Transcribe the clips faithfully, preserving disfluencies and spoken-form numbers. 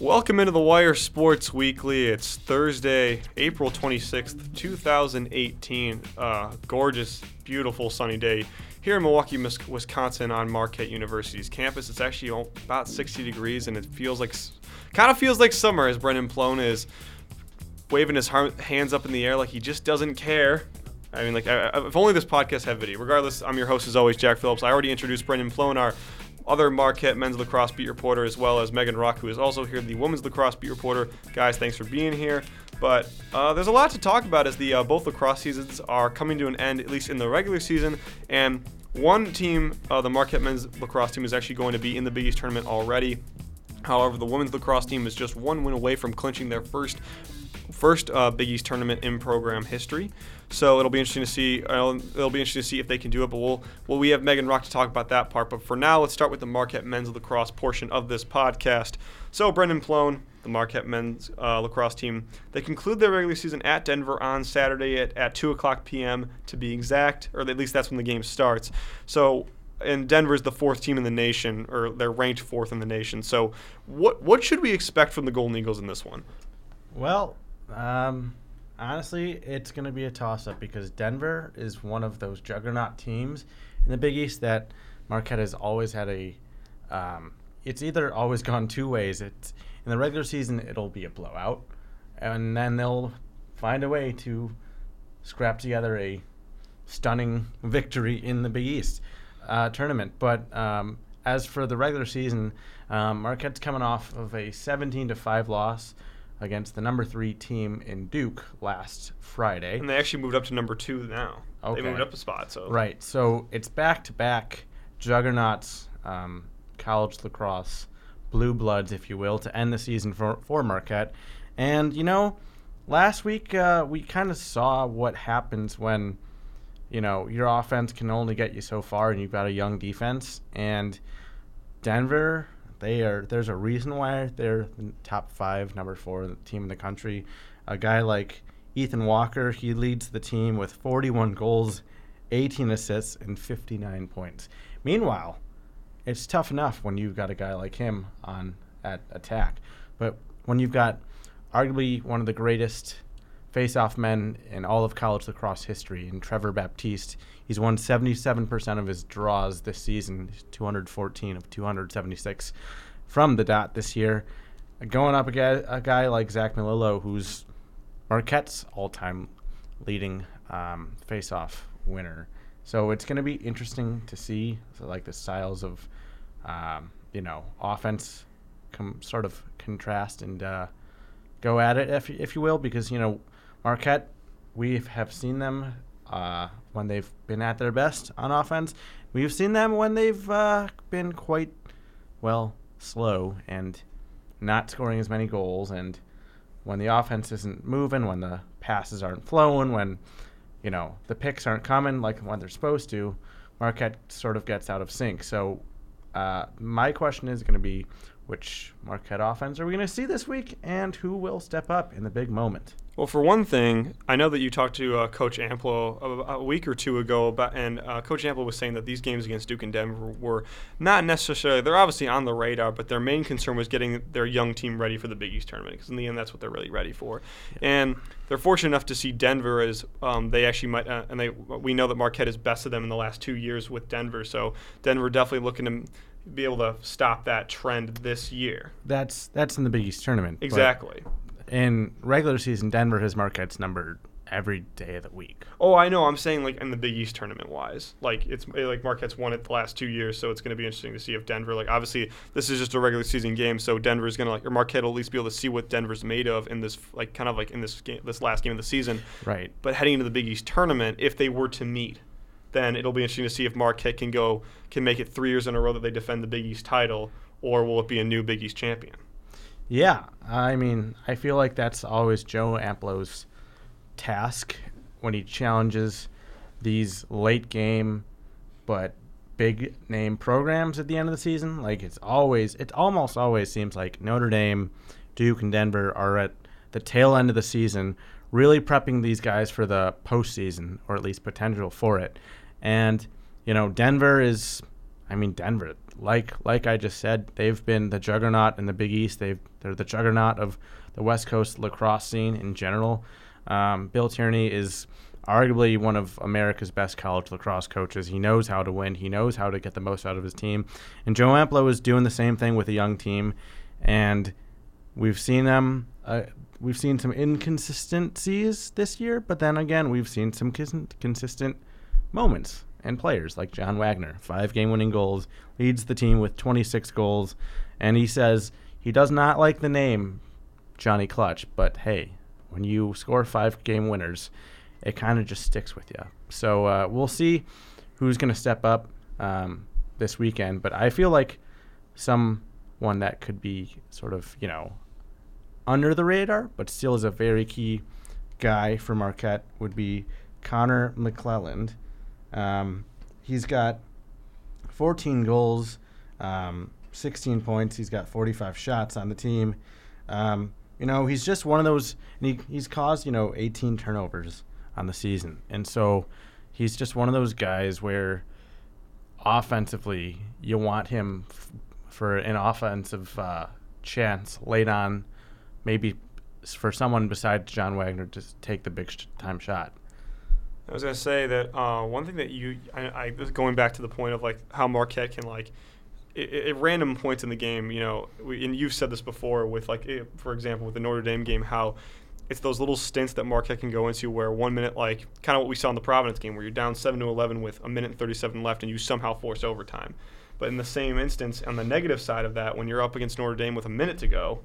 Welcome into the Wire Sports Weekly. It's Thursday, April twenty-sixth, twenty eighteen. Uh, gorgeous, beautiful sunny day here in Milwaukee, Wisconsin on Marquette University's campus. It's actually about sixty degrees, and it feels like, kind of feels like summer as Brendan Plone is waving his hands up in the air like he just doesn't care. I mean, like, I, if only this podcast had video. Regardless, I'm your host as always, Jack Phillips. I already introduced Brendan Plone, our other Marquette men's lacrosse beat reporter, as well as Megan Rock, who is also here, the women's lacrosse beat reporter. Guys, thanks for being here. But uh, there's a lot to talk about as the uh, both lacrosse seasons are coming to an end, at least in the regular season. And one team, uh, the Marquette men's lacrosse team, is actually going to be in the Big East tournament already. However, the women's lacrosse team is just one win away from clinching their first first uh, Big East tournament in program history. So it'll be interesting to see. Uh, it'll be interesting to see if they can do it. But we'll, well, we have Megan Rock to talk about that part. But for now, let's start with the Marquette men's lacrosse portion of this podcast. So Brendan Plone, the Marquette men's uh, lacrosse team, they conclude their regular season at Denver on Saturday at, at two o'clock p.m. to be exact, or at least that's when the game starts. So. And Denver's the fourth team in the nation, or they're ranked fourth in the nation. So what what should we expect from the Golden Eagles in this one? Well, um, honestly, it's going to be a toss-up because Denver is one of those juggernaut teams in the Big East that Marquette has always had a um, – it's either always gone two ways. It's in the regular season, it'll be a blowout, and then they'll find a way to scrap together a stunning victory in the Big East. Uh, tournament, but um, as for the regular season, um, Marquette's coming off of a seventeen to five loss against the number three team in Duke last Friday. And they actually moved up to number two now. Okay. They moved up a spot. So right, so it's back-to-back juggernauts, um, college lacrosse, blue bloods, if you will, to end the season for, for Marquette. And, you know, last week uh, we kind of saw what happens when you know, your offense can only get you so far, and you've got a young defense. And Denver, they are. There's a reason why they're the top five, number four team in the country. A guy like Ethan Walker, he leads the team with forty-one goals, eighteen assists, and fifty-nine points. Meanwhile, it's tough enough when you've got a guy like him on at attack. But when you've got arguably one of the greatest face-off men in all of college lacrosse history, and Trevor Baptiste, he's won seventy-seven percent of his draws this season, two hundred fourteen of two hundred seventy-six from the dot this year. Going up against a guy like Zach Melillo, who's Marquette's all-time leading um, face-off winner. So it's going to be interesting to see, so like the styles of, um, you know, offense com- sort of contrast and uh, go at it, if if you will, because, you know, Marquette, we have seen them uh, when they've been at their best on offense. We've seen them when they've uh, been quite, well, slow and not scoring as many goals. And when the offense isn't moving, when the passes aren't flowing, when, you know, the picks aren't coming like when they're supposed to, Marquette sort of gets out of sync. So uh, my question is going to be, which Marquette offense are we going to see this week, and who will step up in the big moment? Well, for one thing, I know that you talked to uh, Coach Amplo a, a week or two ago, about, and uh, Coach Amplo was saying that these games against Duke and Denver were not necessarily – they're obviously on the radar, but their main concern was getting their young team ready for the Big East tournament, because in the end that's what they're really ready for. Yeah. And they're fortunate enough to see Denver as um, they actually might uh, – and they we know that Marquette has bested them in the last two years with Denver, so Denver definitely looking to – be able to stop that trend this year. That's that's in the Big East tournament. Exactly. In regular season, Denver has Marquette's number every day of the week. Oh, I know. I'm saying like in the Big East tournament wise, like it's like Marquette's won it the last two years, so it's going to be interesting to see if Denver, like obviously this is just a regular season game, so Denver's going to like or Marquette will at least be able to see what Denver's made of in this like kind of like in this game, this last game of the season. Right. But heading into the Big East tournament, if they were to meet, then it'll be interesting to see if Marquette can go can make it three years in a row that they defend the Big East title, or will it be a new Big East champion? Yeah, I mean, I feel like that's always Joe Amplo's task when he challenges these late game but big name programs at the end of the season. Like it's always, it almost always seems like Notre Dame, Duke, and Denver are at the tail end of the season, really prepping these guys for the postseason, or at least potential for it. And, you know, Denver is, I mean, Denver, like like I just said, they've been the juggernaut in the Big East. They've, they're the juggernaut of the West Coast lacrosse scene in general. Um, Bill Tierney is arguably one of America's best college lacrosse coaches. He knows how to win. He knows how to get the most out of his team. And Joe Amplo is doing the same thing with a young team. And we've seen them. Uh, we've seen some inconsistencies this year, but then again, we've seen some cons- consistent moments and players like John Wagner. Five game-winning goals, leads the team with twenty-six goals, and he says he does not like the name Johnny Clutch, but hey, when you score five game winners, it kind of just sticks with you. So uh, we'll see who's going to step up um, this weekend, but I feel like someone that could be sort of, you know, under the radar, but still is a very key guy for Marquette would be Connor McClelland. Um, he's got fourteen goals, um, sixteen points. He's got forty-five shots on the team. Um, you know, he's just one of those, and he, he's caused, you know, eighteen turnovers on the season. And so he's just one of those guys where offensively you want him f- for an offensive uh, chance late on, maybe for someone besides John Wagner to take the big sh- time shot. I was going to say that uh, one thing that you – I going back to the point of, like, how Marquette can, like – at random points in the game, you know, we, and you've said this before with, like, it, for example, with the Notre Dame game, how it's those little stints that Marquette can go into where one minute, like, kind of what we saw in the Providence game where you're down seven to eleven with a minute and thirty-seven left and you somehow force overtime. But in the same instance, on the negative side of that, when you're up against Notre Dame with a minute to go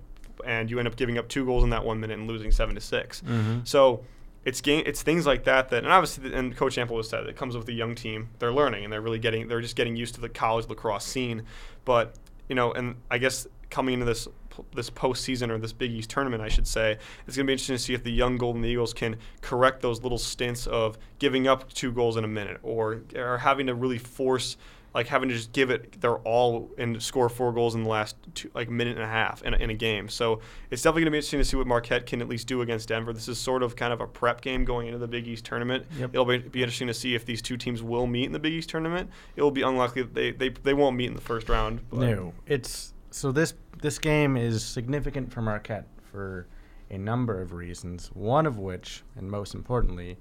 and you end up giving up two goals in that one minute and losing seven to six. Mm-hmm. So – It's game. It's things like that that, and obviously, and Coach Amplo has said it comes with a young team. They're learning, and they're really getting. They're just getting used to the college lacrosse scene. But you know, and I guess coming into this this postseason or this Big East tournament, I should say, it's going to be interesting to see if the young Golden Eagles can correct those little stints of giving up two goals in a minute, or or having to really force, like having to just give it their all and score four goals in the last two, like minute and a half in a, in a game. So it's definitely going to be interesting to see what Marquette can at least do against Denver. This is sort of kind of a prep game going into the Big East tournament. Yep. It'll be, be interesting to see if these two teams will meet in the Big East tournament. It will be unlikely that they, they, they won't meet in the first round. But. No. It's so this this game is significant for Marquette for a number of reasons, one of which, and most importantly,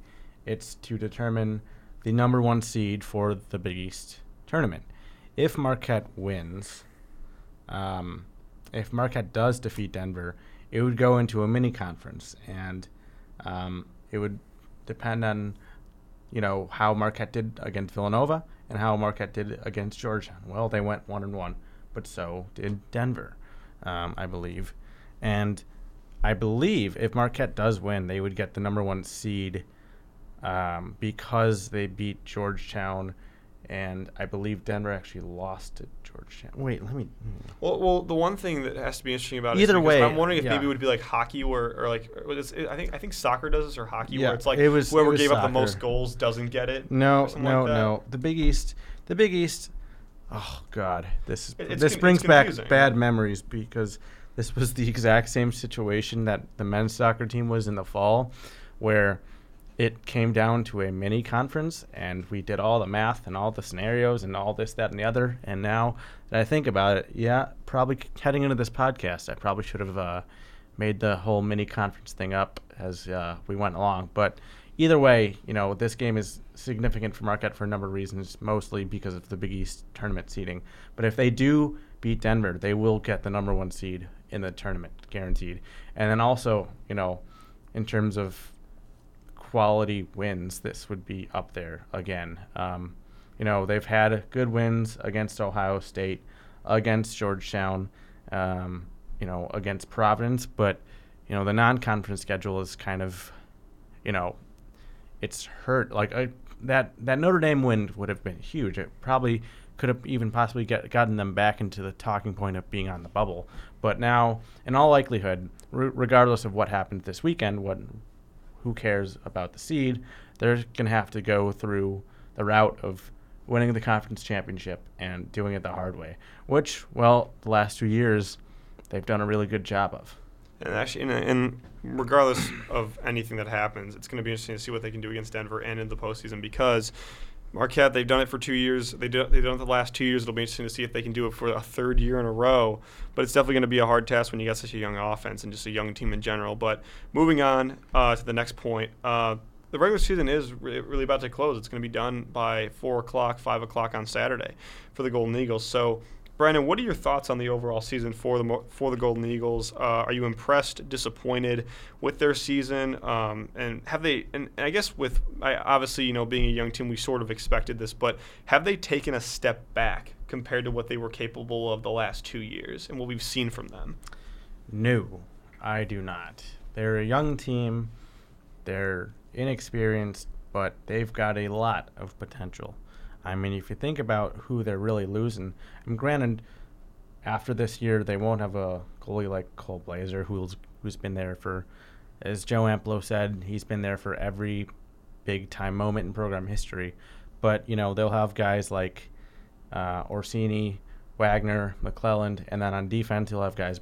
it's to determine the number one seed for the Big East tournament. If Marquette wins, um, if Marquette does defeat Denver, it would go into a mini conference, and um, it would depend on, you know, how Marquette did against Villanova and how Marquette did against Georgetown. Well, they went one and one, but so did Denver, um, I believe. And I believe if Marquette does win, they would get the number one seed um, because they beat Georgetown. And I believe Denver actually lost to Georgetown. Wait, let me. Well, well, the one thing that has to be interesting about it either is way, I'm wondering if yeah. maybe it would be like hockey, where or like or it, I think I think soccer does this or hockey, yeah, where it's like it was, whoever it gave soccer. up the most goals doesn't get it. No, no, like no. The Big East, the Big East. Oh God, this is, it's, this it's, brings it's back bad memories because this was the exact same situation that the men's soccer team was in the fall, where it came down to a mini conference, and we did all the math and all the scenarios and all this, that, and the other. And now that I think about it, yeah, probably heading into this podcast, I probably should have uh, made the whole mini conference thing up as uh, we went along. But either way, you know, this game is significant for Marquette for a number of reasons, mostly because of the Big East tournament seeding. But if they do beat Denver, they will get the number one seed in the tournament, guaranteed. And then also, you know, in terms of quality wins, this would be up there again. Um, you know, they've had good wins against Ohio State, against Georgetown, um, you know, against Providence, but, you know, the non-conference schedule is kind of, you know, it's hurt. Like, I, that, that Notre Dame win would have been huge. It probably could have even possibly get, gotten them back into the talking point of being on the bubble. But now, in all likelihood, r- regardless of what happened this weekend, what who cares about the seed, they're going to have to go through the route of winning the conference championship and doing it the hard way, which, well, the last two years, they've done a really good job of. And actually, and, and regardless of anything that happens, it's going to be interesting to see what they can do against Denver and in the postseason, because Marquette, they've done it for two years. They do, they've done it the last two years. It'll be interesting to see if they can do it for a third year in a row. But it's definitely going to be a hard task when you got such a young offense and just a young team in general. But moving on uh, to the next point, uh, the regular season is re- really about to close. It's going to be done by four o'clock, five o'clock on Saturday for the Golden Eagles. So, Brandon, what are your thoughts on the overall season for the for the Golden Eagles? Uh, are you impressed, disappointed with their season? Um, and have they? And, and I guess with I, obviously, you know, being a young team, we sort of expected this, but have they taken a step back compared to what they were capable of the last two years and what we've seen from them? No, I do not. They're a young team. They're inexperienced, but they've got a lot of potential. I mean, if you think about who they're really losing, I mean, granted, after this year, they won't have a goalie like Cole Blazer, who's, who's been there for, as Joe Amplo said, he's been there for every big-time moment in program history. But, you know, they'll have guys like uh, Orsini, Wagner, McClelland, and then on defense, you'll have guys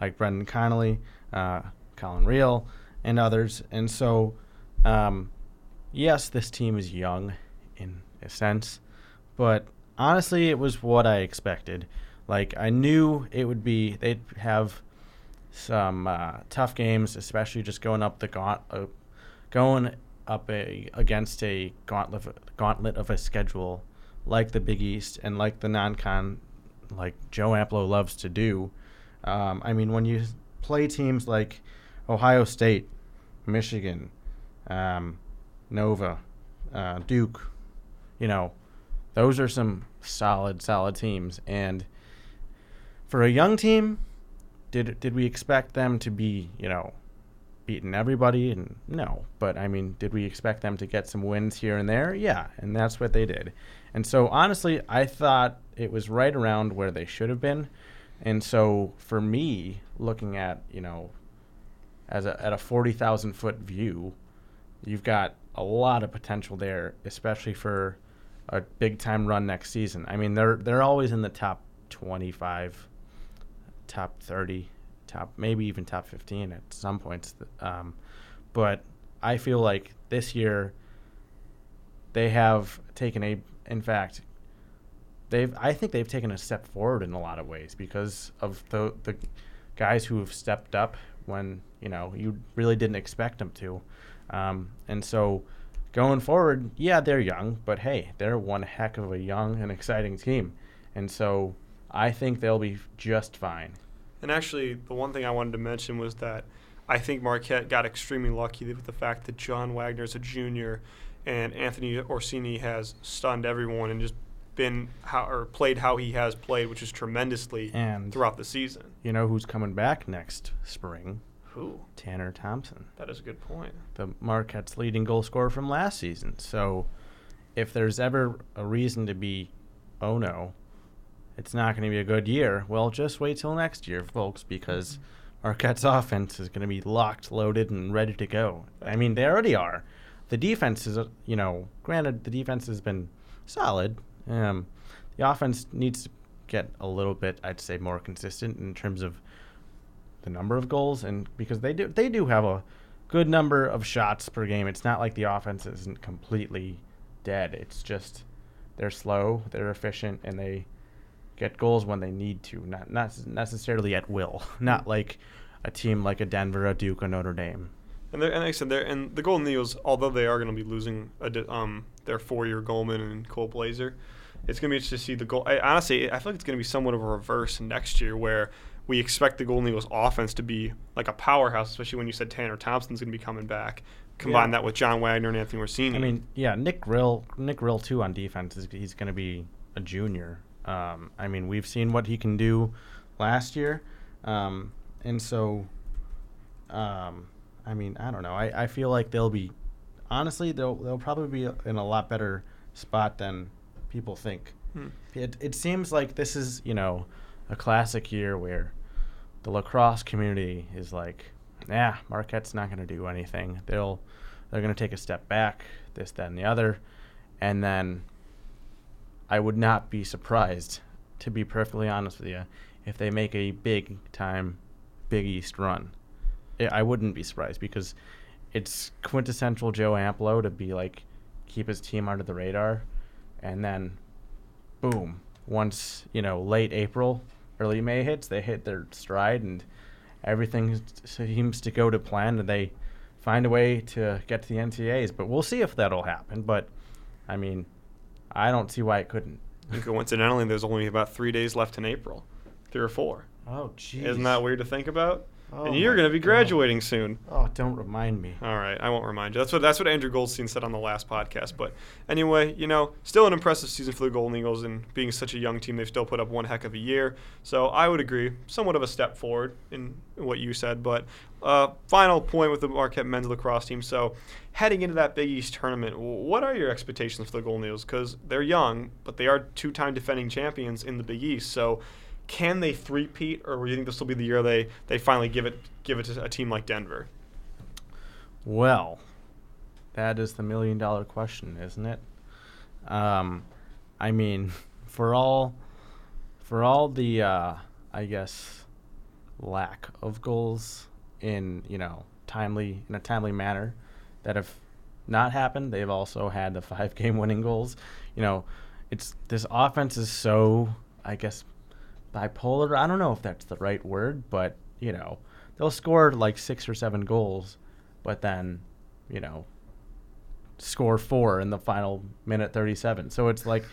like Brendan Connolly, uh, Colin Real, and others. And so, um, yes, this team is young in sense, but honestly, it was what I expected. Like, I knew it would be, they'd have some uh, tough games, especially just going up the gaunt, uh, going up a, against a gauntlet, gauntlet of a schedule like the Big East and like the non-con, like Joe Amplo loves to do. Um, I mean, when you play teams like Ohio State, Michigan, um, Nova, uh, Duke. You know, those are some solid, solid teams. And for a young team, did did we expect them to be, you know, beating everybody? And no. But, I mean, did we expect them to get some wins here and there? Yeah, and that's what they did. And so, honestly, I thought it was right around where they should have been. And so, for me, looking at, you know, as a, at a forty thousand foot view, you've got a lot of potential there, especially for a big-time run next season. I mean, they're they're always in the top twenty-five, top thirty, top maybe even top fifteen at some points. Um, but I feel like this year they have taken a, in fact, they've I think they've taken a step forward in a lot of ways because of the the guys who have stepped up when, you know, you really didn't expect them to. Um, and so going forward, yeah, they're young, but hey, they're one heck of a young and exciting team. And so I think they'll be just fine. And actually, the one thing I wanted to mention was that I think Marquette got extremely lucky with the fact that John Wagner is a junior and Anthony Orsini has stunned everyone and just been how or played how he has played, which is tremendously and throughout the season. You know who's coming back next spring? Ooh. Tanner Thompson. That is a good point. The Marquette's leading goal scorer from last season. So if there's ever a reason to be, oh no, it's not going to be a good year, well, just wait till next year, folks, because Marquette's offense is going to be locked, loaded, and ready to go. I mean, they already are. The defense is, you know, granted, the defense has been solid. Um, the offense needs to get a little bit, I'd say, more consistent in terms of the number of goals, and because they do they do have a good number of shots per game. It's not like the offense isn't completely dead. It's just they're slow, they're efficient, and they get goals when they need to, not not necessarily at will, not like a team like a Denver, a Duke, a Notre Dame. And, and like I said, and the Golden Eagles, although they are going to be losing a, um, their four-year goalman and Cole Blazer, it's going to be interesting to see the goal. I, honestly, I feel like it's going to be somewhat of a reverse next year where we expect the Golden Eagles offense to be like a powerhouse, especially when you said Tanner Thompson's going to be coming back. Combine yeah. that with John Wagner and Anthony Orsini. I mean, yeah, Nick Grill, Nick Grill too on defense, is, he's going to be a junior. Um, I mean, we've seen what he can do last year. Um, and so, um, I mean, I don't know. I, I feel like they'll be, honestly, they'll, they'll probably be in a lot better spot than people think. Hmm. It, it seems like this is, you know, a classic year where the lacrosse community is like, nah, Marquette's not going to do anything. They'll, they're going to take a step back, this, that, and the other. And then I would not be surprised, to be perfectly honest with you, if they make a big-time Big East run. I wouldn't be surprised, because it's quintessential Joe Amplo to be like, keep his team under the radar, and then boom, once, you know, late April, early May hits, they hit their stride and everything seems to go to plan and they find a way to get to the N C double A's. But we'll see if that'll happen. But I mean, I don't see why it couldn't. Coincidentally, there's only about three days left in April, three or four. Oh, geez. Isn't that weird to think about? Oh, and you're going to be graduating God. soon. Oh, don't remind me. All right, I won't remind you. That's what that's what Andrew Goldstein said on the last podcast. But anyway, you know, still an impressive season for the Golden Eagles, and being such a young team, they've still put up one heck of a year. So I would agree, somewhat of a step forward in what you said. But uh, final point with the Marquette men's lacrosse team. So heading into that Big East tournament, what are your expectations for the Golden Eagles? Because they're young, but they are two-time defending champions in the Big East. So can they three-peat, or do you think this will be the year they, they finally give it give it to a team like Denver? Well, that is the million-dollar question, isn't it? Um, I mean, for all for all the uh, I guess lack of goals in you know timely in a timely manner that have not happened, they've also had the five-game winning goals. You know, it's this offense is so I guess. bipolar, I don't know if that's the right word, but, you know, they'll score like six or seven goals, but then, you know, score four in the final minute thirty-seven. So it's like,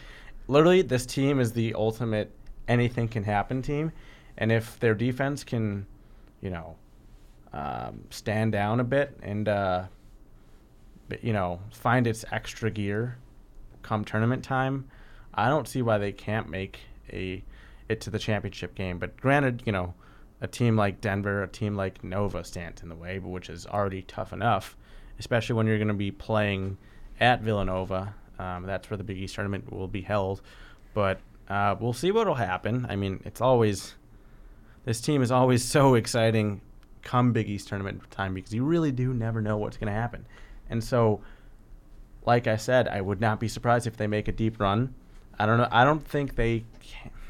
literally, this team is the ultimate anything can happen team. And if their defense can, you know, um, stand down a bit and, uh, you know, find its extra gear come tournament time, I don't see why they can't make a it to the championship game. But granted, you know, a team like Denver, a team like Nova stands in the way, which is already tough enough, especially when you're going to be playing at Villanova. Um, that's where the Big East tournament will be held. But uh, we'll see what will happen. I mean, it's always – this team is always so exciting come Big East tournament time, because you really do never know what's going to happen. And so, like I said, I would not be surprised if they make a deep run. I don't know. I don't think they can –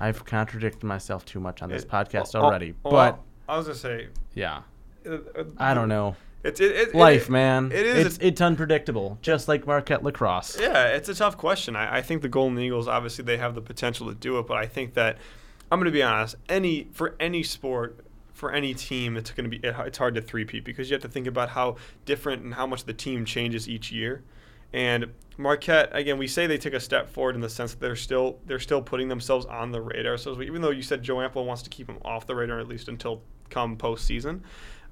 I've contradicted myself too much on this it, podcast well, already, well, but I was gonna say, yeah, uh, uh, I don't know. It's it, it, life, it, man. It is. It's, a, it's unpredictable, just like Marquette lacrosse. Yeah, it's a tough question. I, I think the Golden Eagles, obviously, they have the potential to do it, but I think that I'm gonna be honest. Any for any sport. For any team, it's gonna be it, it's hard to three-peat, because you have to think about how different and how much the team changes each year. And Marquette, again, we say they took a step forward in the sense that they're still they're still putting themselves on the radar. So even though you said Joe Amplo wants to keep them off the radar at least until come postseason,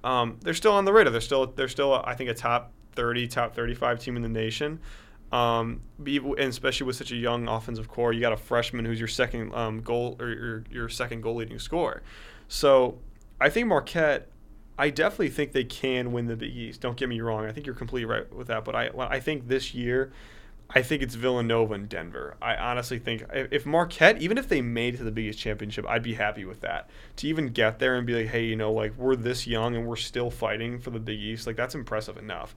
um, they're still on the radar. They're still they're still I think a top thirty, top thirty-five team in the nation. Um, and especially with such a young offensive core, you got a freshman who's your second um, goal or your your second goal leading scorer. So I think Marquette. I definitely think they can win the Big East. Don't get me wrong. I think you're completely right with that. But I I think this year, I think it's Villanova and Denver. I honestly think if Marquette, even if they made it to the Big East championship, I'd be happy with that. To even get there and be like, hey, you know, like we're this young and we're still fighting for the Big East, like that's impressive enough.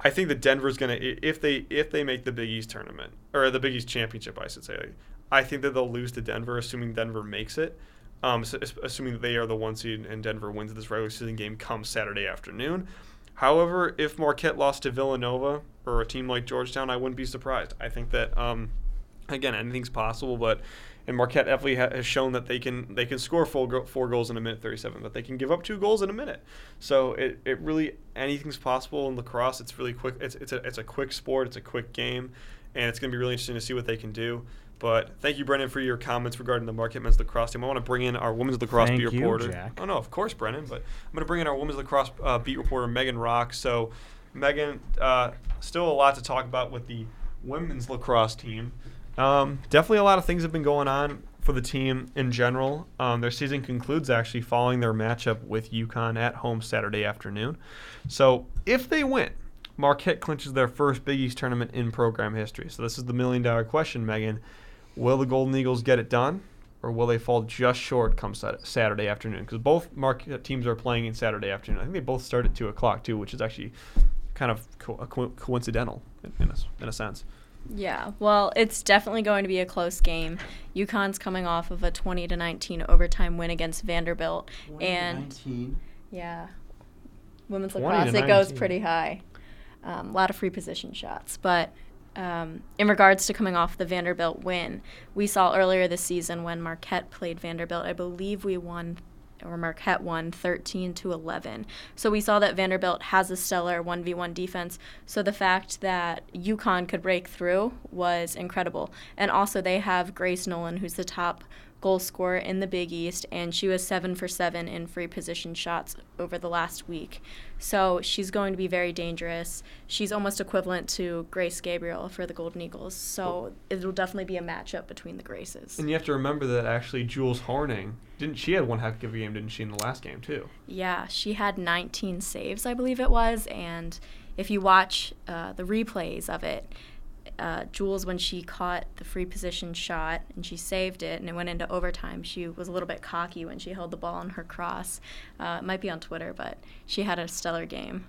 I think that Denver's gonna if they if they make the Big East tournament or the Big East championship, I should say. Like, I think that they'll lose to Denver, assuming Denver makes it. Um, so, assuming that they are the one seed and Denver wins this regular season game come Saturday afternoon. However, if Marquette lost to Villanova or a team like Georgetown, I wouldn't be surprised. I think that, um, again, anything's possible, but and Marquette definitely ha- has shown that they can they can score four, go- four goals in a minute thirty-seven, that they can give up two goals in a minute. So it, it really anything's possible in lacrosse. It's really quick. It's it's a it's a quick sport. It's a quick game, and it's going to be really interesting to see what they can do. But thank you, Brendan, for your comments regarding the Marquette men's lacrosse team. I want to bring in our women's lacrosse thank beat you, reporter. Jack. Oh, no, of course, Brendan. But I'm going to bring in our women's lacrosse uh, beat reporter, Megan Rock. So, Megan, uh, still a lot to talk about with the women's lacrosse team. Um, definitely a lot of things have been going on for the team in general. Um, their season concludes actually following their matchup with UConn at home Saturday afternoon. So, if they win, Marquette clinches their first Big East tournament in program history. So, this is the million-dollar question, Megan. Will the Golden Eagles get it done, or will they fall just short come Saturday afternoon? Because both Marquette teams are playing in Saturday afternoon. I think they both start at two o'clock, too, which is actually kind of co- co- coincidental in, in, a, in a sense. Yeah, well, it's definitely going to be a close game. UConn's coming off of a twenty to nineteen overtime win against Vanderbilt. twenty to nineteen? Yeah. Women's lacrosse, it goes pretty high. A um, lot of free position shots. But um, in regards to coming off the Vanderbilt win, we saw earlier this season when Marquette played Vanderbilt, I believe we won or Marquette won thirteen to eleven. So we saw that Vanderbilt has a stellar one v one defense. So the fact that UConn could break through was incredible. And also they have Grace Nolan, who's the top goal scorer in the Big East, and she was seven for seven in free position shots over the last week. So she's going to be very dangerous. She's almost equivalent to Grace Gabriel for the Golden Eagles. So it'll definitely be a matchup between the Graces. And you have to remember that actually Jules Horning, didn't she had one heck of a game, didn't she, in the last game too? Yeah, she had nineteen saves, I believe it was. And if you watch uh, the replays of it, Uh, Jules, when she caught the free position shot and she saved it and it went into overtime, she was a little bit cocky when she held the ball on her cross. Uh, it might be on Twitter, but she had a stellar game.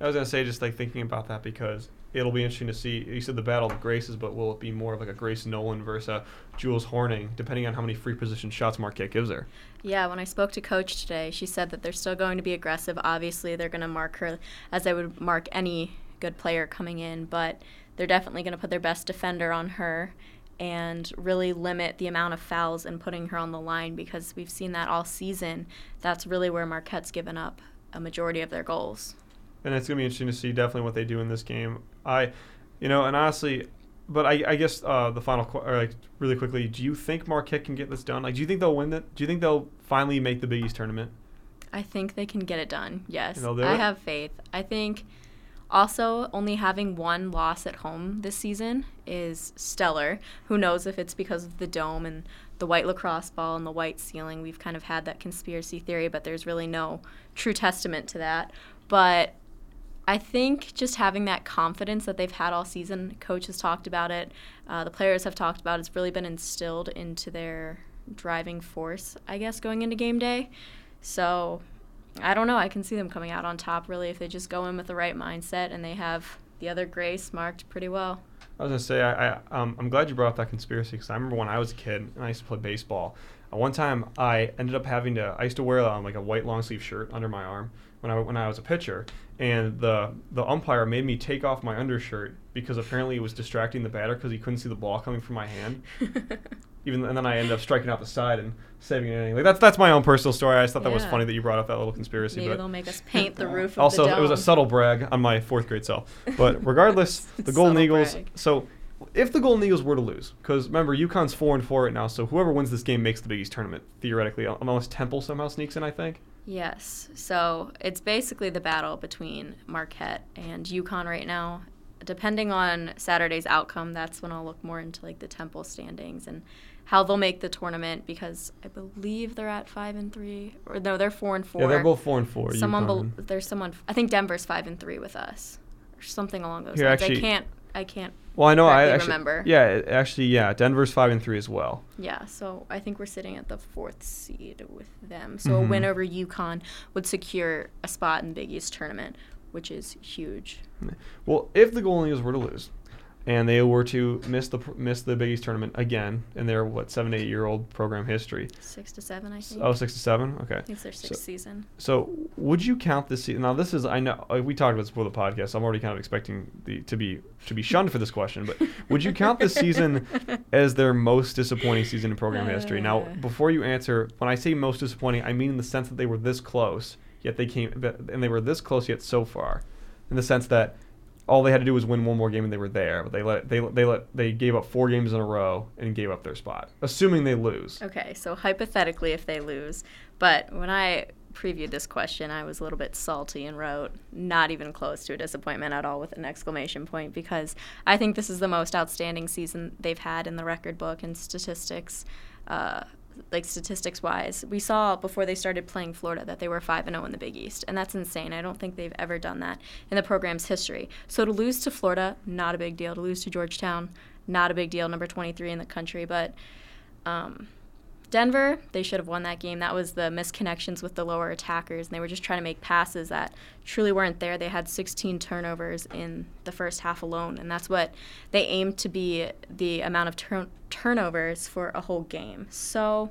I was going to say, just like thinking about that, because it'll be interesting to see, you said the battle of Graces, but will it be more of like a Grace Nolan versus uh, Jules Horning, depending on how many free position shots Marquette gives her? Yeah, when I spoke to Coach today, she said that they're still going to be aggressive. Obviously, they're going to mark her as they would mark any good player coming in, but they're definitely going to put their best defender on her and really limit the amount of fouls and putting her on the line, because we've seen that all season. That's really where Marquette's given up a majority of their goals. And it's going to be interesting to see definitely what they do in this game. I, you know, and honestly, but I, I guess uh, the final, qu- or like really quickly, do you think Marquette can get this done? Like, do you think they'll win that? Do you think they'll finally make the Big East tournament? I think they can get it done, yes. I it? have faith. I think... Also, only having one loss at home this season is stellar. Who knows if it's because of the dome and the white lacrosse ball and the white ceiling. We've kind of had that conspiracy theory, but there's really no true testament to that. But I think just having that confidence that they've had all season, Coach has talked about it, uh, the players have talked about it, it's really been instilled into their driving force, I guess, going into game day. So... I don't know. I can see them coming out on top, really, if they just go in with the right mindset and they have the other Grace marked pretty well. I was going to say, I, I, um, I'm glad you brought up that conspiracy, because I remember when I was a kid and I used to play baseball. Uh, one time I ended up having to – I used to wear um, like a white long-sleeve shirt under my arm when I, when I was a pitcher, and the, the umpire made me take off my undershirt because apparently it was distracting the batter because he couldn't see the ball coming from my hand. Even and then I ended up striking out the side and saving it. Anyway. Like that's that's my own personal story. I just thought yeah. that was funny that you brought up that little conspiracy. Maybe but they'll make us paint the roof. Of also, the dome. It was a subtle brag on my fourth grade self. But regardless, the Golden Eagles. Brag. So if the Golden Eagles were to lose, because remember UConn's four and four right now, so whoever wins this game makes the Big East tournament theoretically, unless Temple somehow sneaks in. I think. Yes. So it's basically the battle between Marquette and UConn right now. Depending on Saturday's outcome, that's when I'll look more into like the Temple standings and how they'll make the tournament, because I believe they're at five and three, or no, they're four and four. Yeah, they're both four and four. Someone, be- there's someone. I think Denver's five and three with us, or something along those Here, lines. Actually, I can't, I can't. Well, I know I actually remember. Yeah, actually, yeah, Denver's five and three as well. Yeah, so I think we're sitting at the fourth seed with them. So mm-hmm. a win over UConn would secure a spot in the Big East tournament, which is huge. Well, if the Golden Eagles were to lose, and they were to miss the miss the Big East tournament again in their, what, seven, eight-year-old program history? Six to seven, I think. Oh, six to seven? Okay. I think it's their sixth so, season. So would you count this season? Now, this is, I know, like, we talked about this before the podcast, so I'm already kind of expecting the, to be to be shunned for this question, but would you count this season as their most disappointing season in program uh, history? Now, before you answer, when I say most disappointing, I mean in the sense that they were this close, yet they came, and they were this close yet so far, in the sense that all they had to do was win one more game and they were there. But they let they they let they gave up four games in a row and gave up their spot, assuming they lose. Okay, so hypothetically, if they lose, but when I previewed this question, I was a little bit salty and wrote not even close to a disappointment at all with an exclamation point, because I think this is the most outstanding season they've had in the record book and statistics. Uh, like statistics-wise, we saw before they started playing Florida that they were five and oh in the Big East, and that's insane. I don't think they've ever done that in the program's history. So to lose to Florida, not a big deal. To lose to Georgetown, not a big deal, number twenty-three in the country. But um, Denver, they should have won that game. That was the misconnections with the lower attackers, and they were just trying to make passes that truly weren't there. They had sixteen turnovers in the first half alone, and that's what they aimed to be the amount of turn turnovers for a whole game. So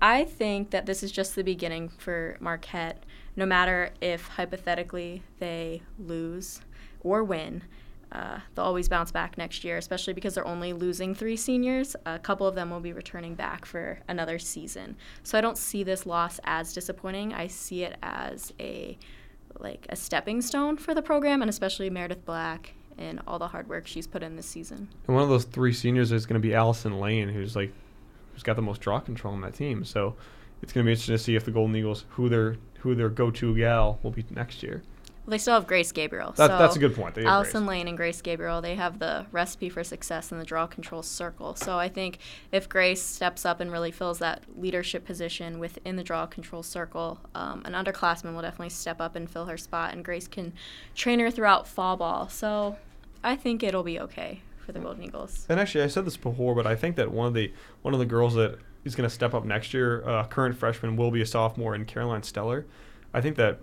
I think that this is just the beginning for Marquette. No matter if hypothetically they lose or win, uh, they'll always bounce back next year, especially because they're only losing three seniors. A couple of them will be returning back for another season. So I don't see this loss as disappointing. I see it as a like a stepping stone for the program, and especially Meredith Black and all the hard work she's put in this season. And one of those three seniors is going to be Allison Lane, who's like who's got the most draw control on that team. So it's going to be interesting to see if the Golden Eagles, who their who their go-to gal will be next year. Well, they still have Grace Gabriel. That, so that's a good point. They Allison Grace. Lane and Grace Gabriel, they have the recipe for success in the draw control circle. So I think if Grace steps up and really fills that leadership position within the draw control circle, um, an underclassman will definitely step up and fill her spot, and Grace can train her throughout fall ball. So I think it'll be okay for the Golden Eagles. And actually, I said this before, but I think that one of the one of the girls that is going to step up next year, uh, current freshman, will be a sophomore in Carolyn Steller. I think that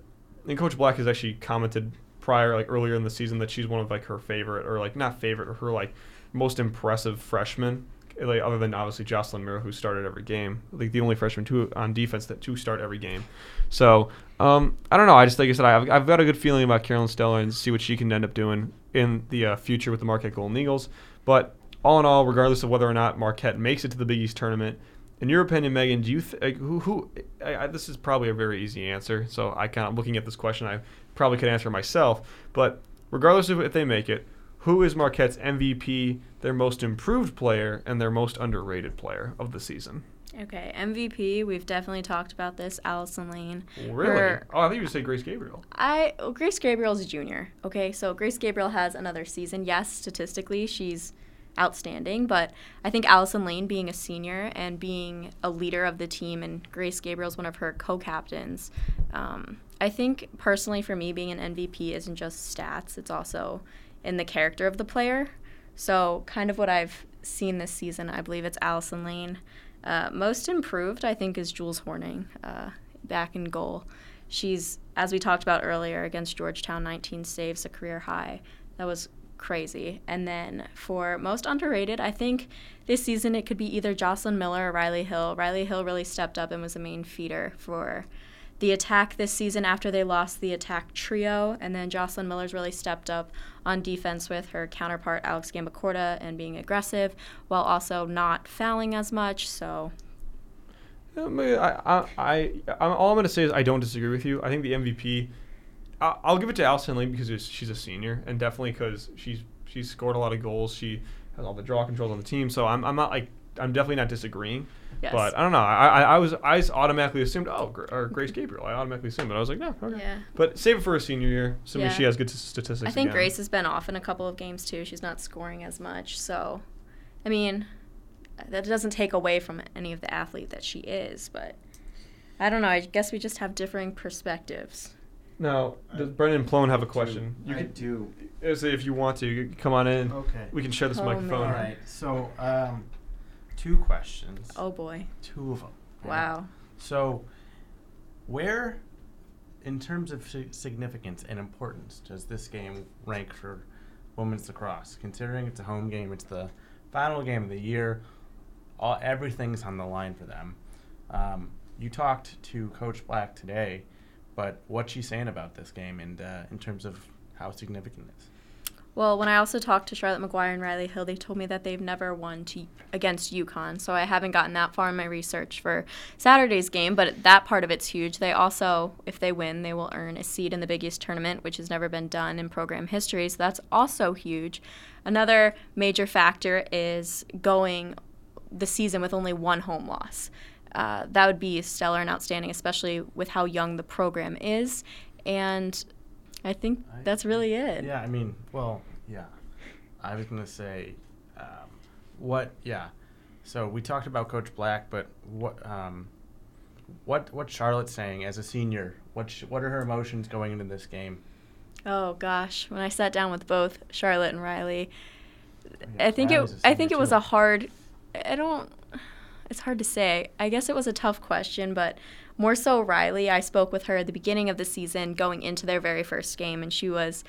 And Coach Black has actually commented prior, like earlier in the season, that she's one of like her favorite, or like not favorite, or her like most impressive freshmen, like other than obviously Jocelyn Murrow, who started every game. Like the only freshman to on defense that to start every game. So um, I don't know. I just like I said, I've, I've got a good feeling about Carolyn Steller and see what she can end up doing in the uh, future with the Marquette Golden Eagles. But all in all, regardless of whether or not Marquette makes it to the Big East tournament. In your opinion, Megan, do you th- like, who? who I, I, this is probably a very easy answer. So I kind of looking at this question, I probably could answer myself. But regardless of if they make it, who is Marquette's M V P, their most improved player, and their most underrated player of the season? Okay, M V P. We've definitely talked about this. Allison Lane. Really? Her, oh, I think you said Grace Gabriel. I well, Grace Gabriel's a junior. Okay, so Grace Gabriel has another season. Yes, statistically, she's outstanding, but I think Allison Lane being a senior and being a leader of the team, and Grace Gabriel's one of her co-captains, um, I think personally for me being an M V P isn't just stats, it's also in the character of the player. So kind of what I've seen this season, I believe it's Allison Lane. Uh, most improved, I think, is Jules Horning, uh, back in goal. She's, as we talked about earlier, against Georgetown, nineteen saves, a career high. That was crazy. And then for most underrated, I think this season it could be either Jocelyn Miller or Riley Hill. Riley Hill really stepped up and was a main feeder for the attack this season after they lost the attack trio, and then Jocelyn Miller's really stepped up on defense with her counterpart Alex Gambacorta and being aggressive while also not fouling as much. So I, I, I, I all I'm going to say is I don't disagree with you. I think the M V P, I'll give it to Allison Lane because she's a senior, and definitely because she's she's scored a lot of goals. She has all the draw controls on the team, so I'm I'm not like I'm definitely not disagreeing. Yes. But I don't know. I, I I was I automatically assumed oh or Grace Gabriel. I automatically assumed, but I was like no. Okay. Yeah. But save it for her senior year. Assuming yeah. she has good statistics. I think again. Grace has been off in a couple of games too. She's not scoring as much, so I mean that doesn't take away from any of the athlete that she is. But I don't know. I guess we just have differing perspectives. Now, does Brendan Plone have a question? You I can, do. If you want to, you can come on in. Okay. We can share this oh, microphone. All right. So, um, two questions. Oh, boy. Two of them. Wow. Right? So, where, in terms of significance and importance, does this game rank for women's lacrosse? Considering it's a home game, it's the final game of the year, all everything's on the line for them. Um, you talked to Coach Black today. But what's she saying about this game and uh, in terms of how significant it is? Well, when I also talked to Charlotte McGuire and Riley Hill, they told me that they've never won to, against UConn, so I haven't gotten that far in my research for Saturday's game, but that part of it's huge. They also, if they win, they will earn a seed in the Big East tournament, which has never been done in program history, so that's also huge. Another major factor is going the season with only one home loss. Uh, that would be stellar and outstanding, especially with how young the program is. And I think I, that's really it. Yeah, I mean, well, yeah. I was going to say um, what, yeah. So we talked about Coach Black, but what um, what, what Charlotte's saying as a senior, what sh- what are her emotions going into this game? Oh, gosh. When I sat down with both Charlotte and Riley, yeah, I think Riley's it. I think it was too. a hard – I don't – It's hard to say. I guess it was a tough question, but more so Riley. I spoke with her at the beginning of the season going into their very first game, and she was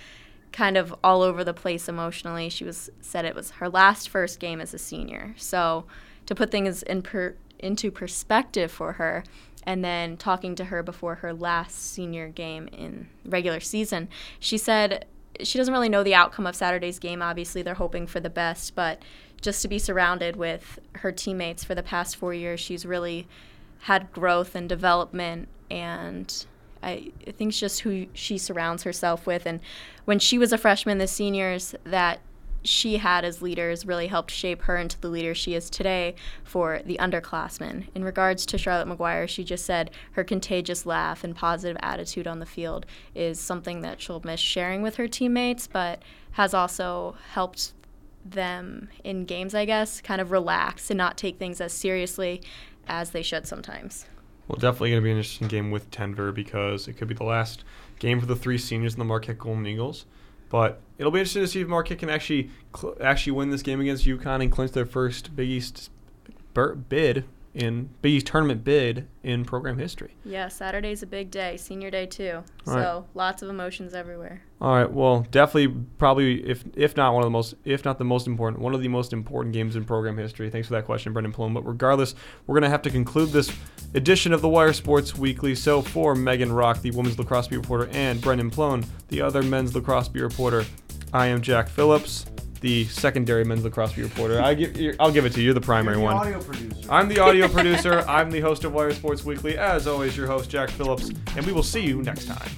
kind of all over the place emotionally. She was said it was her last first game as a senior. So to put things in per, into perspective for her, and then talking to her before her last senior game in regular season, she said she doesn't really know the outcome of Saturday's game. Obviously, they're hoping for the best, but just to be surrounded with her teammates for the past four years, she's really had growth and development, and I think it's just who she surrounds herself with. And when she was a freshman, the seniors that she had as leaders really helped shape her into the leader she is today for the underclassmen. In regards to Charlotte McGuire, she just said her contagious laugh and positive attitude on the field is something that she'll miss sharing with her teammates, but has also helped them in games, I guess, kind of relax and not take things as seriously as they should sometimes. Well, definitely going to be an interesting game with Denver, because it could be the last game for the three seniors in the Marquette Golden Eagles. But it'll be interesting to see if Marquette can actually cl- actually win this game against UConn and clinch their first Big East bid in Big East tournament bid in program history. Yeah, Saturday's a big day, senior day too. All so right. Lots of emotions everywhere. All right, well, definitely, probably if if not one of the most if not the most important one of the most important games in program history. Thanks for that question, Brendan Plone. But regardless, we're gonna have to conclude this edition of the Wire Sports Weekly. So for Megan Rock, the women's lacrosse beat reporter, and Brendan Plone, the other men's lacrosse beat reporter, I am Jack Phillips, the secondary men's lacrosse beat reporter. I give, I'll give it to you, the primary You're the one. Audio producer. I'm the audio producer. I'm the host of Wire Sports Weekly. As always, your host, Jack Phillips, and we will see you next time.